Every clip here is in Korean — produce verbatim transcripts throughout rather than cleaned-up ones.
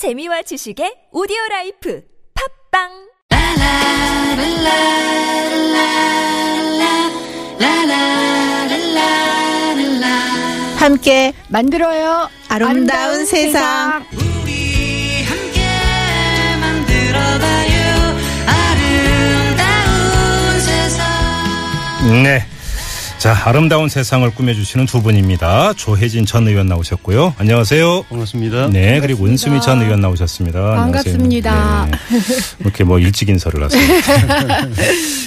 재미와 지식의 오디오라이프 팝빵 함께 만들어요. 아름다운, 아름다운 세상. 세상. 우리 함께 만들어봐요. 아름다운 세상. 네. 자, 아름다운 세상을 꾸며주시는 두 분입니다. 조해진 전 의원 나오셨고요. 안녕하세요. 반갑습니다. 네, 반갑습니다. 그리고 은수미 전 의원 나오셨습니다. 반갑습니다. 네. 이렇게 뭐 일찍 인사를 하세요.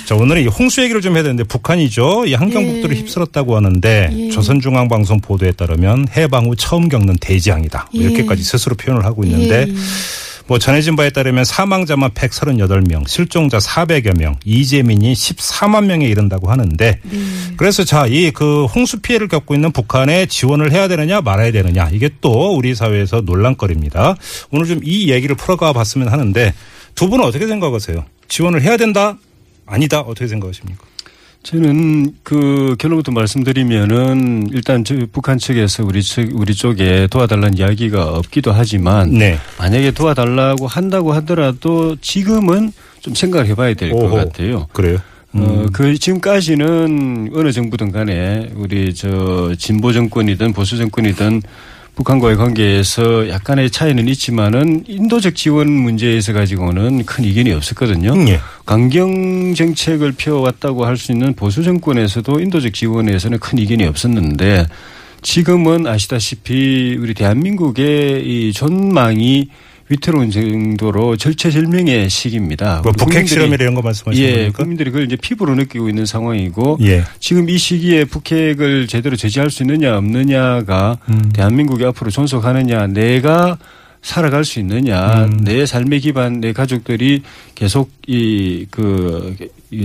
자, 오늘은 이 홍수 얘기를 좀 해야 되는데 북한이죠. 이 한경북도를 예. 휩쓸었다고 하는데 예. 조선중앙방송 보도에 따르면 해방 후 처음 겪는 대지앙이다. 예. 이렇게까지 스스로 표현을 하고 있는데 예. 뭐 전해진 바에 따르면 사망자만 백삼십팔 명, 실종자 사백여 명, 이재민이 십사만 명에 이른다고 하는데 네. 그래서 자, 이 그 홍수 피해를 겪고 있는 북한에 지원을 해야 되느냐 말아야 되느냐 이게 또 우리 사회에서 논란거리입니다. 오늘 좀 이 얘기를 풀어가 봤으면 하는데 두 분은 어떻게 생각하세요? 지원을 해야 된다? 아니다? 어떻게 생각하십니까? 저는 그 결론부터 말씀드리면은 일단 북한 측에서 우리 측 우리 쪽에 도와달라는 이야기가 없기도 하지만 네. 만약에 도와달라고 한다고 하더라도 지금은 좀 생각을 해봐야 될 것 같아요. 그래요? 음. 어, 그 지금까지는 어느 정부든 간에 우리 저 진보 정권이든 보수 정권이든 북한과의 관계에서 약간의 차이는 있지만은 인도적 지원 문제에서 가지고는 큰 이견이 없었거든요. 네. 강경 정책을 펴왔다고 할 수 있는 보수 정권에서도 인도적 지원에서는 큰 이견이 없었는데 지금은 아시다시피 우리 대한민국의 이 전망이 위태로운 정도로 절체절명의 시기입니다. 뭐 북핵 실험이나 이런 거 말씀하시는 예, 겁니까? 국민들이 그걸 이제 피부로 느끼고 있는 상황이고 예. 지금 이 시기에 북핵을 제대로 제재할 수 있느냐 없느냐가 음. 대한민국이 앞으로 존속하느냐 내가 살아갈 수 있느냐 음. 내 삶의 기반 내 가족들이 계속 이 그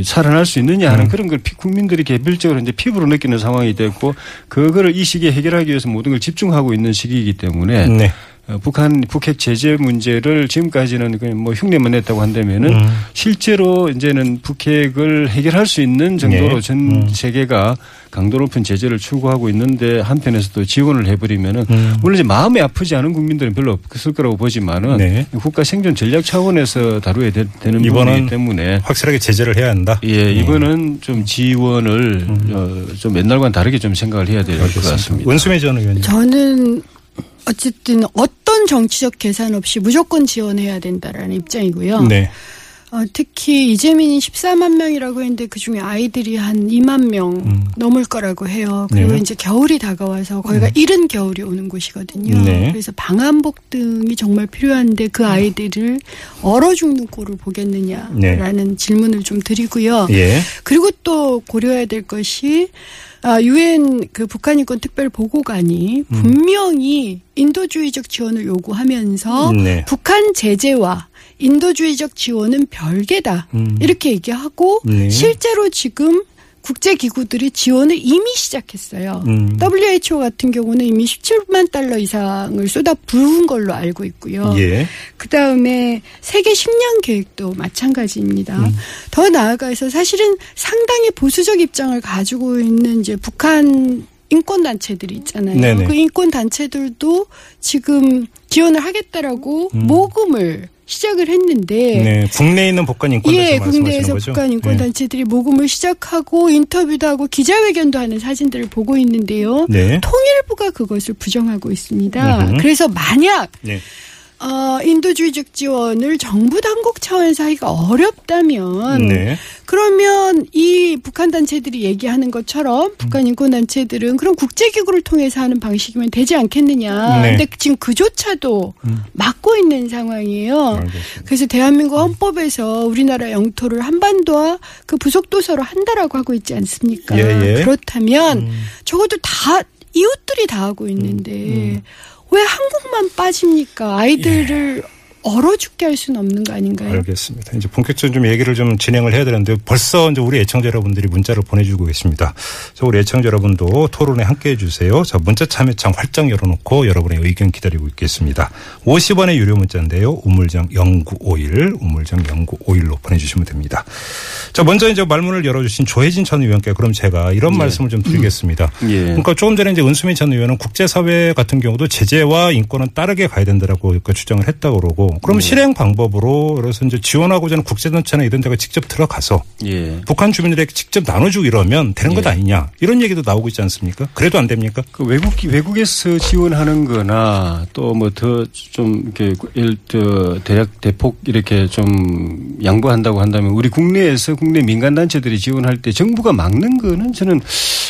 살아날 수 있느냐 하는 음. 그런 걸 국민들이 개별적으로 이제 피부로 느끼는 상황이 됐고 그거를 이 시기에 해결하기 위해서 모든 걸 집중하고 있는 시기이기 때문에 네. 북한 북핵 제재 문제를 지금까지는 그냥 뭐 흉내만 냈다고 한다면은 음. 실제로 이제는 북핵을 해결할 수 있는 정도로 네. 전 세계가 강도 높은 제재를 추구하고 있는데 한편에서 또 지원을 해버리면은 음. 물론 이제 마음이 아프지 않은 국민들은 별로 없을 거라고 보지만은 네. 국가 생존 전략 차원에서 다루어야 되, 되는 부분이기 때문에 확실하게 제재를 해야 한다. 예, 이번은 네. 좀 지원을 음. 어, 좀 옛날과는 다르게 좀 생각을 해야 될 것 같습니다. 원수미 전 의원님. 저는 어쨌든 어떤 정치적 계산 없이 무조건 지원해야 된다라는 입장이고요. 네. 어, 특히 이재민이 십사만 명이라고 했는데 그중에 아이들이 한 이만 명 음. 넘을 거라고 해요. 그리고 네. 이제 겨울이 다가와서 거기가 음. 이른 겨울이 오는 곳이거든요. 네. 그래서 방한복 등이 정말 필요한데 그 아이들을 얼어 죽는 꼴을 보겠느냐라는 네. 질문을 좀 드리고요. 예. 그리고 또 고려해야 될 것이 아, 유엔 그 북한인권특별보고관이 음. 분명히 인도주의적 지원을 요구하면서 네. 북한 제재와 인도주의적 지원은 별개다 음. 이렇게 얘기하고 네. 실제로 지금 국제기구들이 지원을 이미 시작했어요. 음. 더블유에이치오 같은 경우는 이미 십칠만 달러 이상을 쏟아 부은 걸로 알고 있고요. 예. 그다음에 세계 십 년 계획도 마찬가지입니다. 음. 더 나아가서 사실은 상당히 보수적 입장을 가지고 있는 이제 북한 인권단체들이 있잖아요. 네네. 그 인권단체들도 지금 지원을 하겠다라고 음. 모금을 시작을 했는데 네, 국내에 있는 북한 인권단체 예, 국내에서 거죠? 북한 인권단체들이 네. 모금을 시작하고 인터뷰도 하고 기자회견도 하는 사진들을 보고 있는데요. 네. 통일부가 그것을 부정하고 있습니다. 으흠. 그래서 만약 네. 어, 인도주의적 지원을 정부 당국 차원에서 하기가 어렵다면 네. 그러면 이 북한 단체들이 얘기하는 것처럼 북한 인권 단체들은 그런 국제기구를 통해서 하는 방식이면 되지 않겠느냐. 네. 근데 지금 그조차도 음. 막고 있는 상황이에요. 알겠습니다. 그래서 대한민국 헌법에서 우리나라 영토를 한반도와 그 부속도서로 한다라고 하고 있지 않습니까? 예, 예. 그렇다면 음. 적어도 다 이웃들이 다 하고 있는데 음. 음. 왜 한국만 빠집니까? 아이들을 예. 얼어 죽게 할 수는 없는 거 아닌가요? 알겠습니다. 이제 본격적인 좀 얘기를 좀 진행을 해야 되는데 벌써 이제 우리 애청자 여러분들이 문자를 보내주고 계십니다. 자, 우리 애청자 여러분도 토론에 함께해 주세요. 자, 문자 참여창 활짝 열어놓고 여러분의 의견 기다리고 있겠습니다. 오십 원의 유료 문자인데요. 우물정 공구오일, 우물정 공구오일로 보내주시면 됩니다. 자, 먼저 이제 말문을 열어주신 조해진 전 의원께 그럼 제가 이런 예. 말씀을 좀 드리겠습니다. 예. 그러니까 조금 전에 이제 은수미 전 의원은 국제사회 같은 경우도 제재와 인권은 따르게 가야 된다라고 그러니까 주장을 했다고 그러고 그럼 예. 실행 방법으로 그래서 이제 지원하고자 하는 국제단체나 이런 데가 직접 들어가서 예. 북한 주민들에게 직접 나눠주고 이러면 되는 것 예. 아니냐 이런 얘기도 나오고 있지 않습니까? 그래도 안 됩니까? 그 외국, 외국에서 지원하는 거나 또 뭐 더 좀 이렇게 대략 대폭 이렇게 좀 양보한다고 한다면 우리 국내에서 국내 민간단체들이 지원할 때 정부가 막는 거는 저는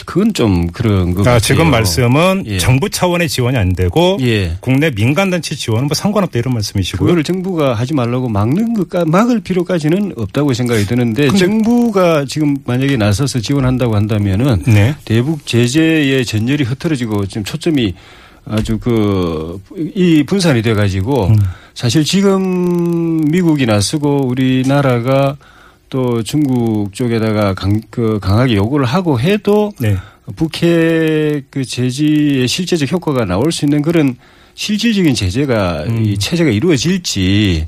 그건 좀 그런 거. 아, 지금 말씀은 예. 정부 차원의 지원이 안 되고 예. 국내 민간단체 지원은 뭐 상관없다 이런 말씀이시고요. 그걸 정부가 하지 말라고 막는 것까 막을 필요까지는 없다고 생각이 드는데 정부가 지금 만약에 나서서 지원한다고 한다면은 네. 대북 제재의 전열이 흐트러지고 지금 초점이 아주 그 이 분산이 돼 가지고 음. 사실 지금 미국이 나서고 우리나라가 또 중국 쪽에다가 강, 그 강하게 요구를 하고 해도 네. 북핵 그 제재의 실제적 효과가 나올 수 있는 그런 실질적인 제재가 음. 이 체제가 이루어질지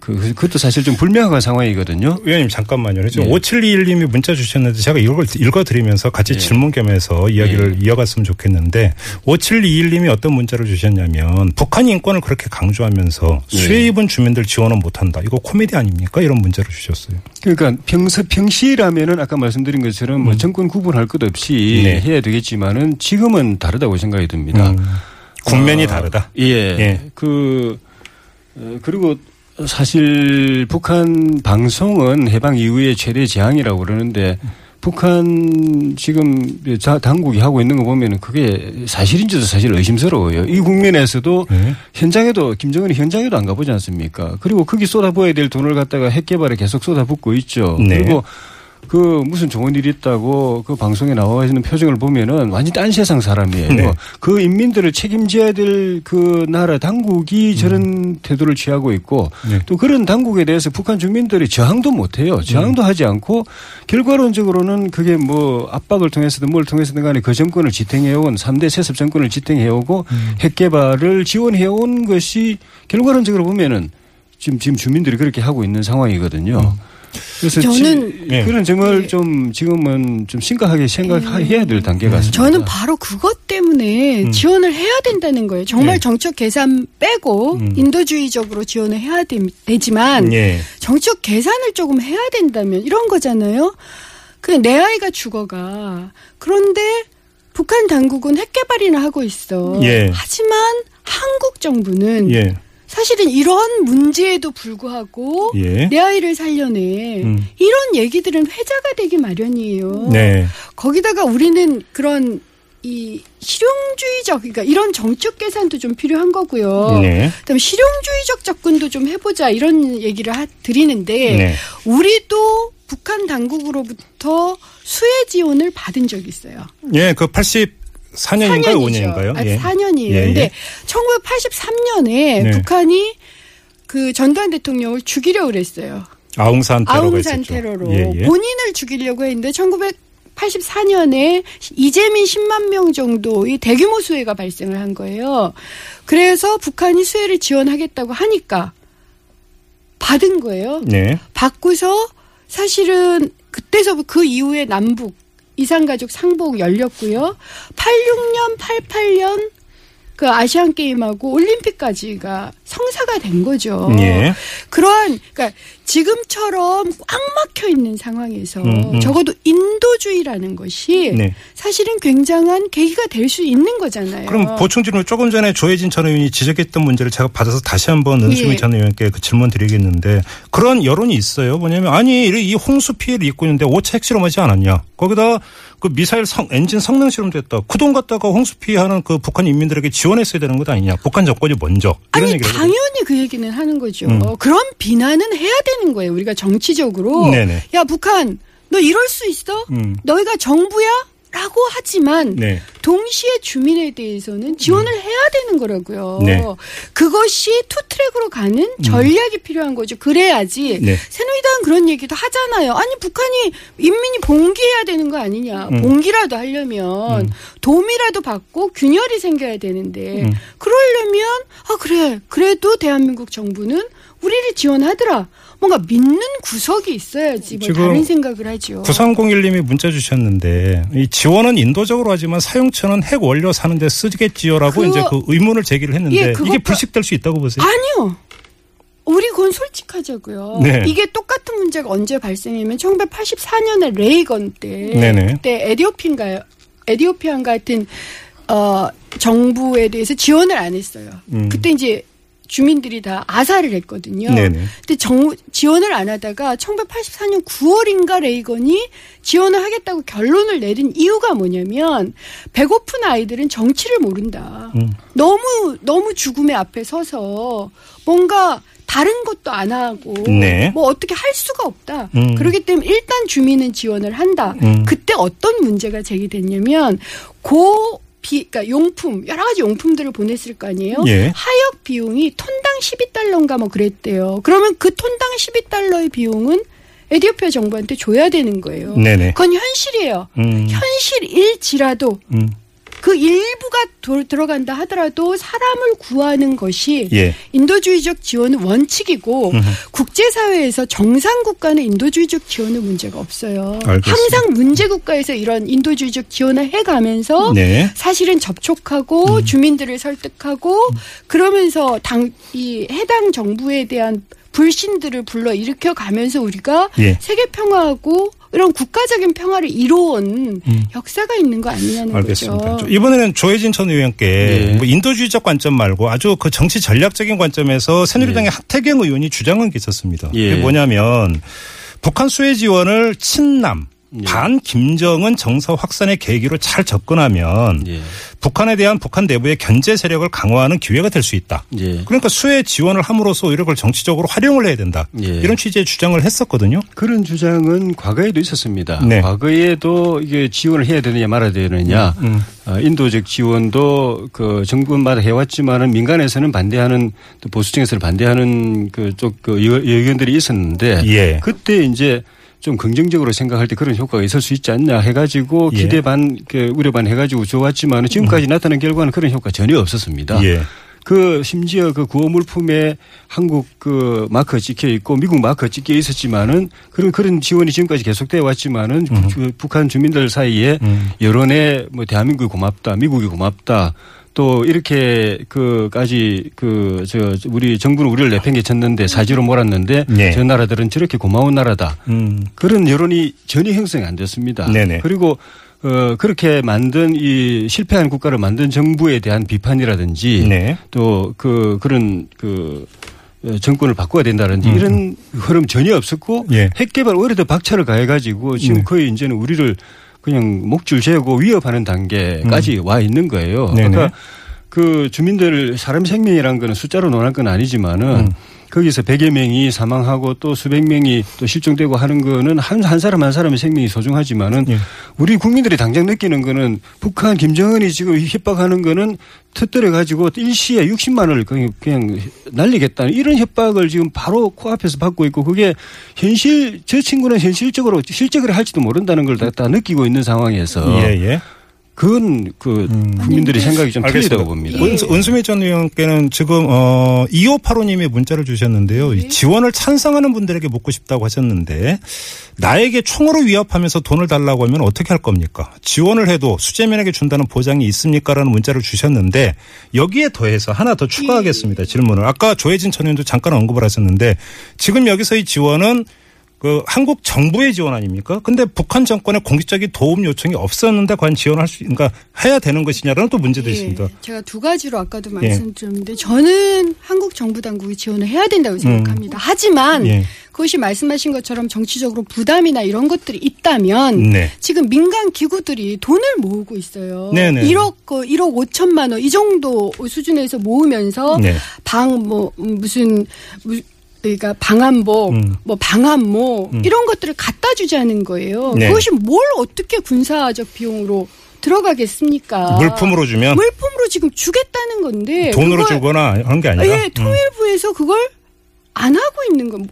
그, 그것도 사실 좀 불명확한 상황이거든요. 의원님 잠깐만요. 지금 네. 오칠이일 님이 문자 주셨는데 제가 이걸 읽어드리면서 같이 네. 질문 겸해서 이야기를 네. 이어갔으면 좋겠는데 오칠이일 님이 어떤 문자를 주셨냐면 북한이 인권을 그렇게 강조하면서 네. 수혜 입은 주민들 지원은 못한다. 이거 코미디 아닙니까? 이런 문자를 주셨어요. 그러니까 평소, 평시라면은 아까 말씀드린 것처럼 음. 뭐 정권 구분할 것 없이 네. 해야 되겠지만은 지금은 다르다고 생각이 듭니다. 음. 국면이 아, 다르다. 예. 예. 그, 그리고 사실 북한 방송은 해방 이후의 최대 재앙이라고 그러는데 북한 지금 당국이 하고 있는 거 보면 그게 사실인지도 사실 의심스러워요. 이 국면에서도 네. 현장에도 김정은이 현장에도 안 가보지 않습니까? 그리고 거기 쏟아부어야 될 돈을 갖다가 핵개발에 계속 쏟아붓고 있죠. 네. 그리고 그 무슨 좋은 일이 있다고 그 방송에 나와 있는 표정을 보면은 완전히 딴 세상 사람이에요. 네. 그 인민들을 책임져야 될 그 나라 당국이 저런 음. 태도를 취하고 있고 네. 또 그런 당국에 대해서 북한 주민들이 저항도 못해요. 저항도 음. 하지 않고 결과론적으로는 그게 뭐 압박을 통해서든 뭘 통해서든 간에 그 정권을 지탱해온 삼 대 세습 정권을 지탱해오고 음. 핵개발을 지원해온 것이 결과론적으로 보면은 지금, 지금 주민들이 그렇게 하고 있는 상황이거든요. 음. 그래서 저는 네. 그런 점을 좀 지금은 좀 심각하게 생각해야 될 단계 같습니다. 저는 바로 그것 때문에 음. 지원을 해야 된다는 거예요. 정말 네. 정책 계산 빼고 음. 인도주의적으로 지원을 해야 되지만 네. 정책 계산을 조금 해야 된다면 이런 거잖아요. 그냥 내 아이가 죽어가. 그런데 북한 당국은 핵개발이나 하고 있어. 네. 하지만 한국 정부는 네. 사실은 이런 문제에도 불구하고 예. 내 아이를 살려내. 음. 이런 얘기들은 회자가 되기 마련이에요. 네. 거기다가 우리는 그런 이 실용주의적 그러니까 이런 정책 계산도 좀 필요한 거고요. 네. 그다음에 실용주의적 접근도 좀 해보자 이런 얘기를 하, 드리는데 네. 우리도 북한 당국으로부터 수혜 지원을 받은 적이 있어요. 예, 그 팔십. 사 년인가요? 오 년인가요? 아, 예. 사 년이에요. 그런데 예. 천구백팔십삼 년에 네. 북한이 그 전두환 대통령을 죽이려고 그랬어요. 아웅산 테러가 아웅산 있었죠. 테러로 예, 예. 본인을 죽이려고 했는데 천구백팔십사 년에 이재민 십만 명 정도의 대규모 수혜가 발생을 한 거예요. 그래서 북한이 수혜를 지원하겠다고 하니까 받은 거예요. 네. 받고서 사실은 그때서 그 이후에 남북 이산가족 상봉 열렸고요. 팔십육 년, 팔십팔 년 그 아시안게임하고 올림픽까지가 성사가 된 거죠. 예. 그러한 그러니까 지금처럼 꽉 막혀 있는 상황에서 음, 음. 적어도 인도주의라는 것이 네. 사실은 굉장한 계기가 될 수 있는 거잖아요. 그럼 보충 질문 조금 전에 조해진 전 의원이 지적했던 문제를 제가 받아서 다시 한번 은수미 예. 전 의원께 그 질문 드리겠는데 그런 여론이 있어요. 뭐냐면 아니 이 홍수 피해를 입고 있는데 오차 핵실험하지 않았냐. 거기다 그 미사일 성, 엔진 성능 실험됐다. 그 돈 갖다가 홍수 피해하는 그 북한 인민들에게 지원했어야 되는 것 아니냐. 북한 정권이 먼저. 이런 아니 당연히 하거든요. 그 얘기는 하는 거죠. 음. 그런 비난은 해야 되는 거예요. 우리가 정치적으로. 네네. 야 북한 너 이럴 수 있어? 음. 너희가 정부야? 라고 하지만 네. 동시에 주민에 대해서는 지원을 음. 해야 되는 거라고요. 네. 그것이 투트랙으로 가는 전략이 음. 필요한 거죠. 그래야지 네. 새누리당은 그런 얘기도 하잖아요. 아니 북한이 인민이 봉기해야 되는 거 아니냐. 음. 봉기라도 하려면 음. 도움이라도 받고 균열이 생겨야 되는데 음. 그러려면 아 그래 그래도 대한민국 정부는 우리를 지원하더라. 뭔가 믿는 구석이 있어야지 뭐 다른 생각을 하죠. 구삼공일 님이 문자 주셨는데 이 지원은 인도적으로 하지만 사용처는 핵 원료 사는 데 쓰겠지요라고 그거, 이제 그 의문을 제기를 했는데 예, 이게 불식될 수 있다고 보세요? 아니요. 우리 그건 솔직하자고요. 네. 이게 똑같은 문제가 언제 발생했냐면 천구백팔십사 년에 레이건 때 네네. 그때 에티오피아인가요? 에티오피아인가 하여튼 어, 정부에 대해서 지원을 안 했어요. 음. 그때 이제 주민들이 다 아사를 했거든요. 네네. 근데 정, 지원을 안 하다가 천구백팔십사 년 구월인가 레이건이 지원을 하겠다고 결론을 내린 이유가 뭐냐면 배고픈 아이들은 정치를 모른다. 음. 너무 너무 죽음의 앞에 서서 뭔가 다른 것도 안 하고 네. 뭐 어떻게 할 수가 없다. 음. 그렇기 때문에 일단 주민은 지원을 한다. 음. 그때 어떤 문제가 제기됐냐면 고 비, 그러니까 용품, 여러 가지 용품들을 보냈을 거 아니에요. 예. 하역 비용이 톤당 십이 달러인가 뭐 그랬대요. 그러면 그 톤당 십이 달러의 비용은 에티오피아 정부한테 줘야 되는 거예요. 네네. 그건 현실이에요. 음. 현실일지라도 음. 그 일부가 도, 들어간다 하더라도 사람을 구하는 것이 예. 인도주의적 지원은 원칙이고 음흠. 국제사회에서 정상국가는 인도주의적 지원은 문제가 없어요. 알겠습니다. 항상 문제국가에서 이런 인도주의적 지원을 해가면서 네. 사실은 접촉하고 음. 주민들을 설득하고 음. 그러면서 당, 이 해당 정부에 대한 불신들을 불러일으켜 가면서 우리가 예. 세계 평화하고 이런 국가적인 평화를 이뤄온 음. 역사가 있는 거 아니냐는 알겠습니다. 거죠. 이번에는 조해진 전 의원께 네. 뭐 인도주의적 관점 말고 아주 그 정치 전략적인 관점에서 새누리당의 네. 하태경 의원이 주장한 게 있었습니다. 예. 그게 뭐냐면 북한 수혜지 원을 친남. 예. 반 김정은 정서 확산의 계기로 잘 접근하면 예. 북한에 대한 북한 내부의 견제 세력을 강화하는 기회가 될 수 있다. 예. 그러니까 수혜 지원을 함으로써 오히려 그걸 정치적으로 활용을 해야 된다. 예. 이런 취지의 주장을 했었거든요. 그런 주장은 과거에도 있었습니다. 네. 과거에도 이게 지원을 해야 되느냐 말아야 되느냐. 음. 어, 인도적 지원도 그 정부마다 해왔지만은 민간에서는 반대하는 또 보수층에서는 반대하는 그쪽 그 의견들이 있었는데 예. 그때 이제 좀 긍정적으로 생각할 때 그런 효과가 있을 수 있지 않냐 해가지고 기대 예. 반, 우려 반 해가지고 좋았지만 지금까지 음. 나타난 결과는 그런 효과 전혀 없었습니다. 예. 그 심지어 그 구호 물품에 한국 그 마크 찍혀 있고 미국 마크 찍혀 있었지만은 그런 그런 지원이 지금까지 계속돼 왔지만은 음. 그 북한 주민들 사이에 음. 여론에 뭐 대한민국이 고맙다, 미국이 고맙다. 또 이렇게 그까지 그 저 우리 정부는 우리를 내팽개쳤는데 사지로 몰았는데 네. 저 나라들은 저렇게 고마운 나라다. 음. 그런 여론이 전혀 형성이 안 됐습니다. 네네. 그리고 어 그렇게 만든 이 실패한 국가를 만든 정부에 대한 비판이라든지 네. 또 그 그런 그 정권을 바꿔야 된다든지 음. 이런 흐름 전혀 없었고 예. 핵개발 오히려 더 박차를 가해가지고 지금 네. 거의 이제는 우리를 그냥 목줄 재고 위협하는 단계까지 음. 와 있는 거예요. 네네. 그러니까 그 주민들 사람 생명이라는 건 숫자로 논할 건 아니지만은 음. 거기서 백여 명이 사망하고 또 수백 명이 또 실종되고 하는 거는 한, 한 사람 한 사람의 생명이 소중하지만은 예. 우리 국민들이 당장 느끼는 거는 북한 김정은이 지금 협박하는 거는 터뜨려 가지고 일시에 육십만 원을 그냥, 그냥 날리겠다는 이런 협박을 지금 바로 코앞에서 받고 있고 그게 현실 저 친구는 현실적으로 실적을 할지도 모른다는 걸 다, 다 느끼고 있는 상황에서 예, 예. 그건 그 음. 국민들이 생각이 좀 틀리다고 봅니다. 예. 은수미 전 의원께는 지금 어, 이오팔오 님이 문자를 주셨는데요. 예. 지원을 찬성하는 분들에게 묻고 싶다고 하셨는데 나에게 총으로 위협하면서 돈을 달라고 하면 어떻게 할 겁니까? 지원을 해도 수재민에게 준다는 보장이 있습니까?라는 문자를 주셨는데 여기에 더해서 하나 더 추가하겠습니다. 예. 질문을. 아까 조해진 전 의원도 잠깐 언급을 하셨는데 지금 여기서 이 지원은 그 한국 정부의 지원 아닙니까? 근데 북한 정권의 공식적인 도움 요청이 없었는데 과연 지원할 수, 그러니까 해야 되는 것이냐라는 또 문제도 예, 있습니다. 제가 두 가지로 아까도 말씀드렸는데 예. 저는 한국 정부 당국이 지원을 해야 된다고 생각합니다. 음. 하지만 예. 그것이 말씀하신 것처럼 정치적으로 부담이나 이런 것들이 있다면 네. 지금 민간 기구들이 돈을 모으고 있어요. 네네. 일억 오천만 원 이 정도 수준에서 모으면서 네. 방 뭐 무슨 그러니까 방한복, 음. 뭐 방한모 음. 이런 것들을 갖다 주자는 거예요. 네. 그것이 뭘 어떻게 군사적 비용으로 들어가겠습니까? 물품으로 주면? 물품으로 지금 주겠다는 건데. 돈으로 그걸, 주거나 하는 게 아니라? 예, 통일부에서 음. 그걸 안 하고 있는 건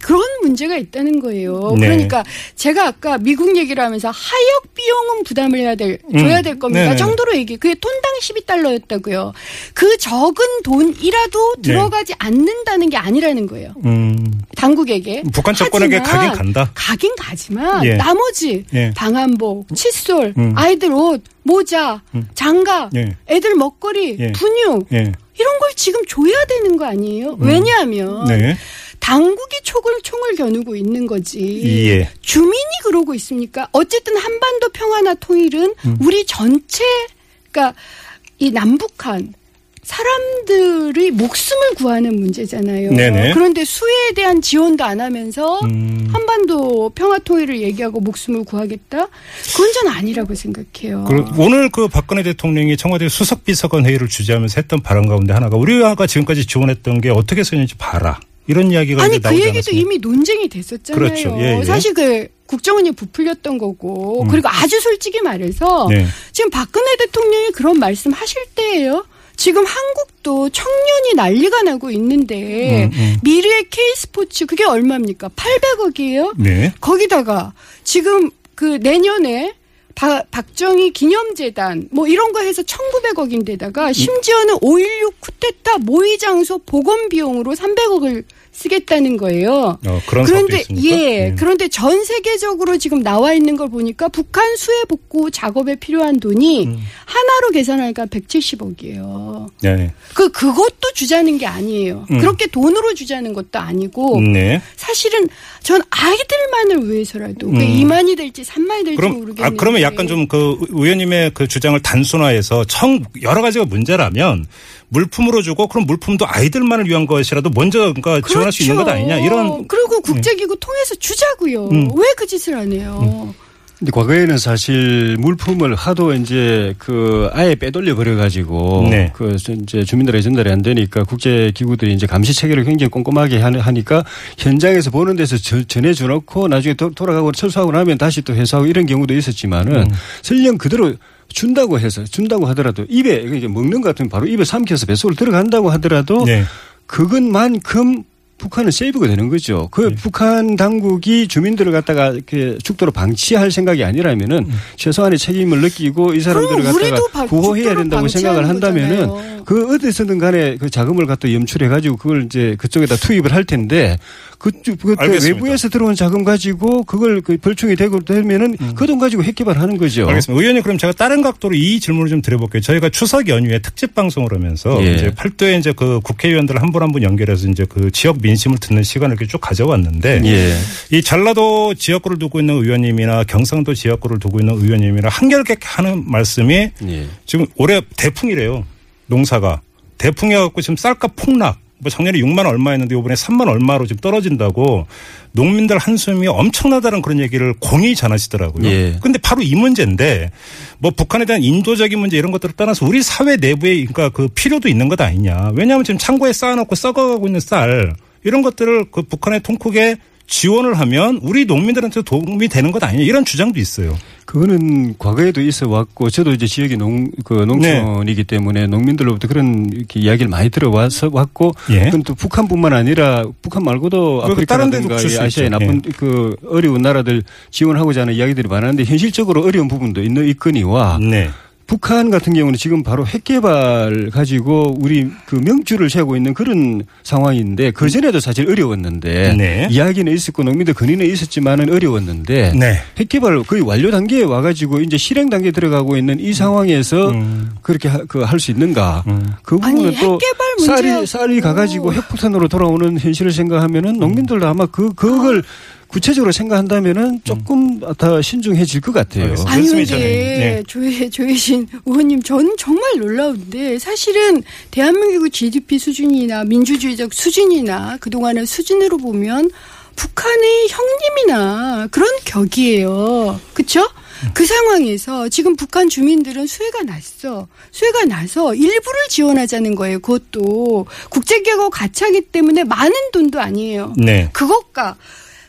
그런 문제가 있다는 거예요. 네. 그러니까 제가 아까 미국 얘기를 하면서 하역 비용은 부담을 해야 될, 줘야 음. 될 겁니다. 네. 정도로 얘기. 그게 톤당 십이 달러였다고요. 그 적은 돈이라도 네. 들어가지 않는다는 게 아니라는 거예요. 음. 당국에게. 북한 정권에게 가긴 간다. 가긴 가지만 예. 나머지 예. 방한복, 칫솔, 음. 아이들 옷, 모자, 음. 장갑, 예. 애들 먹거리, 예. 분유 예. 이런 걸 지금 줘야 되는 거 아니에요? 음. 왜냐하면. 네. 당국이 총을, 총을 겨누고 있는 거지. 예. 주민이 그러고 있습니까? 어쨌든 한반도 평화나 통일은 음. 우리 전체, 그러니까 이 남북한 사람들의 목숨을 구하는 문제잖아요. 네네. 그런데 수혜에 대한 지원도 안 하면서 음. 한반도 평화 통일을 얘기하고 목숨을 구하겠다? 그건 전 아니라고 생각해요. 오늘 그 박근혜 대통령이 청와대 수석비서관 회의를 주재하면서 했던 발언 가운데 하나가 우리가 지금까지 지원했던 게 어떻게 쓰는지 봐라. 이런 이야기가 아니, 이제 나오지 않았습니까? 그 얘기도 이미 논쟁이 됐었잖아요. 그렇죠. 예, 예. 사실 그 국정원이 부풀렸던 거고 음. 그리고 아주 솔직히 말해서 네. 지금 박근혜 대통령이 그런 말씀하실 때예요. 지금 한국도 청년이 난리가 나고 있는데 음, 음. 미래의 K스포츠 그게 얼마입니까? 팔백억이에요. 네. 거기다가 지금 그 내년에 바, 박정희 기념재단 뭐 이런 거 해서 천구백억인데다가 심지어는 오일육 쿠데타 모의장소 보건비용으로 삼백억을 쓰겠다는 거예요. 어, 그런 그런데 예, 음. 그런데 전 세계적으로 지금 나와 있는 걸 보니까 북한 수해 복구 작업에 필요한 돈이 음. 하나로 계산하니까 백칠십억이에요. 네. 그 그것도 주자는 게 아니에요. 음. 그렇게 돈으로 주자는 것도 아니고 네. 사실은 전 아이들만을 위해서라도 음. 그게 이만이 될지 삼만이 될지 그럼, 모르겠는데. 아, 그러면 약간 좀 그 의원님의 그 주장을 단순화해서 청 여러 가지가 문제라면 물품으로 주고 그럼 물품도 아이들만을 위한 것이라도 먼저 그러니까 그렇죠. 지원할 수 있는 것 아니냐 이런. 그리고 국제기구 네. 통해서 주자고요. 음. 왜 그 짓을 안 해요? 음. 근데 과거에는 사실 물품을 하도 이제 그 아예 빼돌려 버려 가지고 네. 그 이제 주민들에게 전달이 안 되니까 국제 기구들이 이제 감시 체계를 굉장히 꼼꼼하게 하니까 현장에서 보는 데서 전해 주놓고 나중에 돌아가고 철수하고 나면 다시 또 회수하고 이런 경우도 있었지만은 음. 설령 그대로 준다고 해서 준다고 하더라도 입에 이게 먹는 것 같으면 바로 입에 삼켜서 뱃속으로 들어간다고 하더라도 네. 그것만큼 북한은 세이브가 되는 거죠. 그 네. 북한 당국이 주민들을 갖다가 죽도록 방치할 생각이 아니라면은 음. 최소한의 책임을 느끼고 이 사람들을 갖다가 구호해야 된다고 생각을 한다면은 거잖아요. 그 어디서든 간에 그 자금을 갖다 염출해 가지고 그걸 이제 그쪽에다 투입을 할 텐데 그, 그 외부에서 들어온 자금 가지고 그걸 그 벌충이 되고 되면은 음. 그 돈 가지고 핵 개발하는 거죠. 알겠습니다. 의원님 그럼 제가 다른 각도로 이 질문을 좀 드려볼게요. 저희가 추석 연휴에 특집 방송을 하면서 예. 이제 팔도에 이제 그 국회의원들 한 분 한 분 연결해서 이제 그 지역 민심을 듣는 시간을 이렇게 쭉 가져왔는데 예. 이 전라도 지역구를 두고 있는 의원님이나 경상도 지역구를 두고 있는 의원님이나 한결같이 하는 말씀이 예. 지금 올해 대풍이래요. 농사가 대풍이 갖고 지금 쌀값 폭락. 뭐 작년에 육만 얼마였는데 이번에 삼만 얼마로 지금 떨어진다고 농민들 한숨이 엄청나다는 그런 얘기를 공히 전하시더라고요. 그런데 예. 바로 이 문제인데 뭐 북한에 대한 인도적인 문제 이런 것들을 떠나서 우리 사회 내부에 그러니까 그 필요도 있는 것 아니냐. 왜냐하면 지금 창고에 쌓아놓고 썩어가고 있는 쌀 이런 것들을 그 북한의 통곡에 지원을 하면 우리 농민들한테 도움이 되는 것 아니냐 이런 주장도 있어요. 그거는 과거에도 있어 왔고 저도 이제 지역이 농, 그 농촌이기 네. 때문에 농민들로부터 그런 이렇게 이야기를 많이 들어와서 왔고 예. 그건 또 북한뿐만 아니라 북한 말고도 아프리카라든가 아시아의 나쁜 예. 그 어려운 나라들 지원하고자 하는 이야기들이 많았는데 현실적으로 어려운 부분도 있는 있거니와 네. 북한 같은 경우는 지금 바로 핵개발 가지고 우리 그 명주를 세우고 있는 그런 상황인데 그전에도 사실 어려웠는데 네. 이야기는 있었고 농민들 근위는 있었지만은 어려웠는데 네. 핵개발 거의 완료 단계에 와가지고 이제 실행 단계에 들어가고 있는 이 상황에서 음. 그렇게 그 할 수 있는가. 음. 그 부분은 또 쌀이, 쌀이 가가지고 핵폭탄으로 돌아오는 현실을 생각하면은 농민들도 아마 그, 그걸 아. 구체적으로 생각한다면은 조금 음. 더 신중해질 것 같아요. 아니 근데 조해 조해진 의원님 저는 정말 놀라운데 사실은 대한민국 지디피 수준이나 민주주의적 수준이나 그 동안의 수준으로 보면 북한의 형님이나 그런 격이에요. 그렇죠? 그 상황에서 지금 북한 주민들은 수해가 났어. 수해가 나서 일부를 지원하자는 거예요. 그것도 국제기구 가차기 때문에 많은 돈도 아니에요. 네. 그것과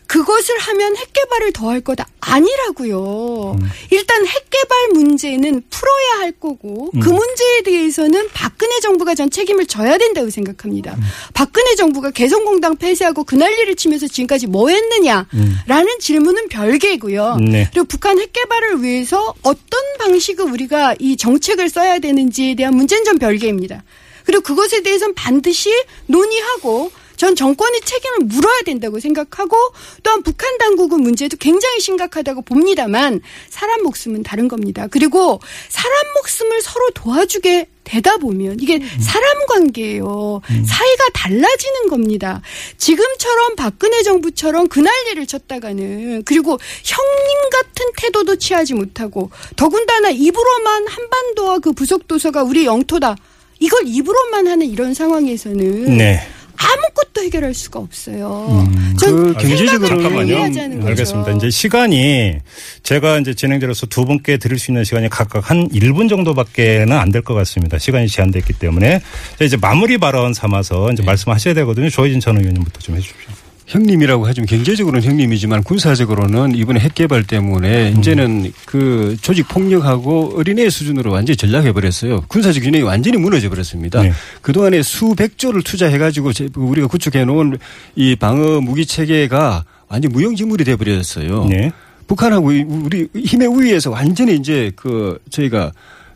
그것을 하면 핵개발을 더 할 거다. 아니라고요. 음. 일단 핵개발 문제는 풀어야 할 거고 음. 그 문제에 대해서는 박근혜 정부가 전 책임을 져야 된다고 생각합니다. 음. 박근혜 정부가 개성공단 폐쇄하고 그 난리를 치면서 지금까지 뭐 했느냐라는 음. 질문은 별개고요. 네. 그리고 북한 핵개발을 위해서 어떤 방식으로 우리가 이 정책을 써야 되는지에 대한 문제는 좀 별개입니다. 그리고 그것에 대해서는 반드시 논의하고 전 정권이 책임을 물어야 된다고 생각하고 또한 북한 당국은 문제도 굉장히 심각하다고 봅니다만 사람 목숨은 다른 겁니다. 그리고 사람 목숨을 서로 도와주게 되다 보면 이게 음. 사람 관계예요. 음. 사이가 달라지는 겁니다. 지금처럼 박근혜 정부처럼 그 난리를 쳤다가는 그리고 형님 같은 태도도 취하지 못하고 더군다나 입으로만 한반도와 그 부속도서가 우리 영토다. 이걸 입으로만 하는 이런 상황에서는 네. 아무것도 해결할 수가 없어요. 음, 전 그 경제적으로 이해하자는 알겠습니다. 거죠. 이제 시간이 제가 이제 진행자로서 두 분께 드릴 수 있는 시간이 각각 한 일 분 정도밖에는 안 될 것 같습니다. 시간이 제한됐기 때문에 이제 마무리 발언 삼아서 이제 네. 말씀하셔야 되거든요. 조해진 전 의원님부터 좀 해 주십시오. 형님이라고 하지만 경제적으로는 형님이지만 군사적으로는 이번에 핵개발 때문에 음. 이제는 그 조직폭력하고 어린애 수준으로 완전히 전락해버렸어요. 군사적 균형이 완전히 무너져버렸습니다. 네. 그동안에 수백조를 투자해가지고 우리가 구축해놓은 이 방어 무기체계가 완전히 무용지물이 돼버렸어요. 네. 북한하고 우리 힘의 우위에서 완전히 이제 그 저희가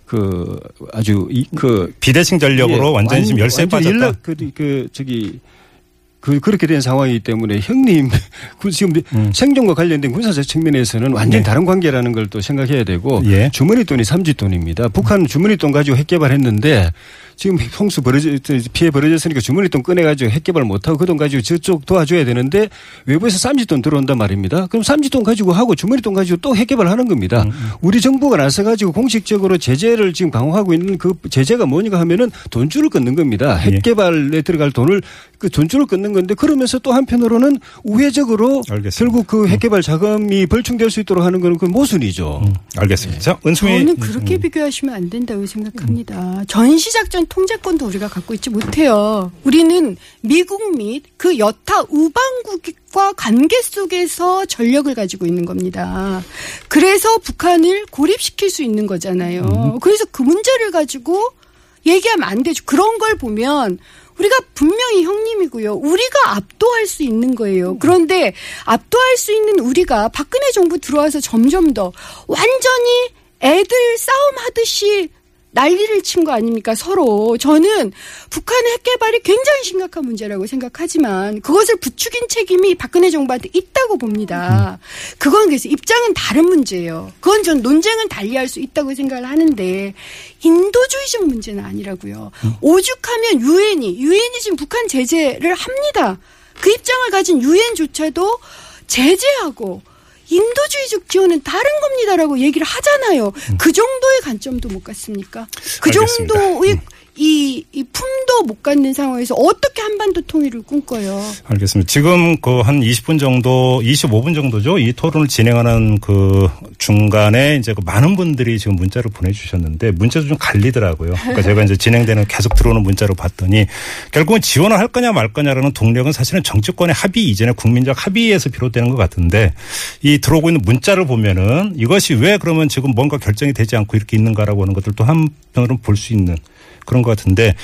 그 아주 이 그 비대칭 전력으로 예, 완전히 지금 열세에 빠졌다. 일락 그, 그 저기 그, 그렇게 된 상황이기 때문에 형님, 지금 음. 생존과 관련된 군사적 측면에서는 완전히 네. 다른 관계라는 걸 또 생각해야 되고 예. 주머니돈이 삼짓돈입니다. 북한은 주머니돈 가지고 핵개발했는데 지금 홍수 벌어져, 피해 벌어졌으니까 주머니돈 꺼내가지고 핵개발 못하고 그 돈 가지고 저쪽 도와줘야 되는데 외부에서 삼짓돈 들어온단 말입니다. 그럼 삼짓돈 가지고 하고 주머니돈 가지고 또 핵개발 하는 겁니다. 음. 우리 정부가 나서가지고 공식적으로 제재를 지금 강화하고 있는 그 제재가 뭐니까 하면은 돈줄을 끊는 겁니다. 핵개발에 들어갈 돈을 그 돈줄을 끊는 근데 그러면서 또 한편으로는 우회적으로 알겠습니다. 결국 그 핵개발 자금이 벌충될 수 있도록 하는 건 그 모순이죠. 음, 알겠습니다. 네. 자, 은수미. 저는 그렇게 음. 비교하시면 안 된다고 생각합니다. 음. 전시작전 통제권도 우리가 갖고 있지 못해요. 우리는 미국 및 그 여타 우방국과 관계 속에서 전력을 가지고 있는 겁니다. 그래서 북한을 고립시킬 수 있는 거잖아요. 음. 그래서 그 문제를 가지고 얘기하면 안 되죠. 그런 걸 보면 우리가 분명히 형님이고요. 우리가 압도할 수 있는 거예요. 그런데 압도할 수 있는 우리가 박근혜 정부 들어와서 점점 더 완전히 애들 싸움하듯이 난리를 친 거 아닙니까? 서로. 저는 북한의 핵개발이 굉장히 심각한 문제라고 생각하지만 그것을 부추긴 책임이 박근혜 정부한테 있다고 봅니다. 그건 그래서 입장은 다른 문제예요. 그건 전 논쟁은 달리할 수 있다고 생각을 하는데 인도주의적 문제는 아니라고요. 오죽하면 유엔이 유엔이 지금 북한 제재를 합니다. 그 입장을 가진 유엔조차도 제재하고 인도주의적 지원은 다른 겁니다라고 얘기를 하잖아요. 음. 그 정도의 관점도 못 갔습니까? 그 알겠습니다. 정도의 음. 이, 이 품도 못 갖는 상황에서 어떻게 한반도 통일을 꿈꿔요? 알겠습니다. 지금 그 한 이십 분 정도, 이십오 분 정도죠. 이 토론을 진행하는 그 중간에 이제 그 많은 분들이 지금 문자를 보내주셨는데 문자도 좀 갈리더라고요. 그러니까 제가 이제 진행되는 계속 들어오는 문자로 봤더니 결국은 지원을 할 거냐 말 거냐라는 동력은 사실은 정치권의 합의 이전의 국민적 합의에서 비롯되는 것 같은데 이 들어오고 있는 문자를 보면은 이것이 왜 그러면 지금 뭔가 결정이 되지 않고 이렇게 있는가라고 하는 것들도 한편으로는 볼 수 있는 그런 것 같은데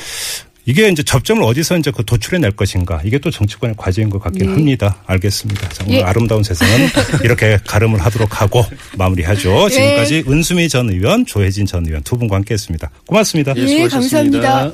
이게 이제 접점을 어디서 이제 그 도출해낼 것인가 이게 또 정치권의 과제인 것 같긴 네. 합니다. 알겠습니다. 자, 오늘 예. 아름다운 세상은 이렇게 가름을 하도록 하고 마무리하죠. 지금까지 예. 은수미 전 의원, 조해진 전 의원 두 분과 함께했습니다. 고맙습니다. 예, 수고하셨습니다. 예, 감사합니다.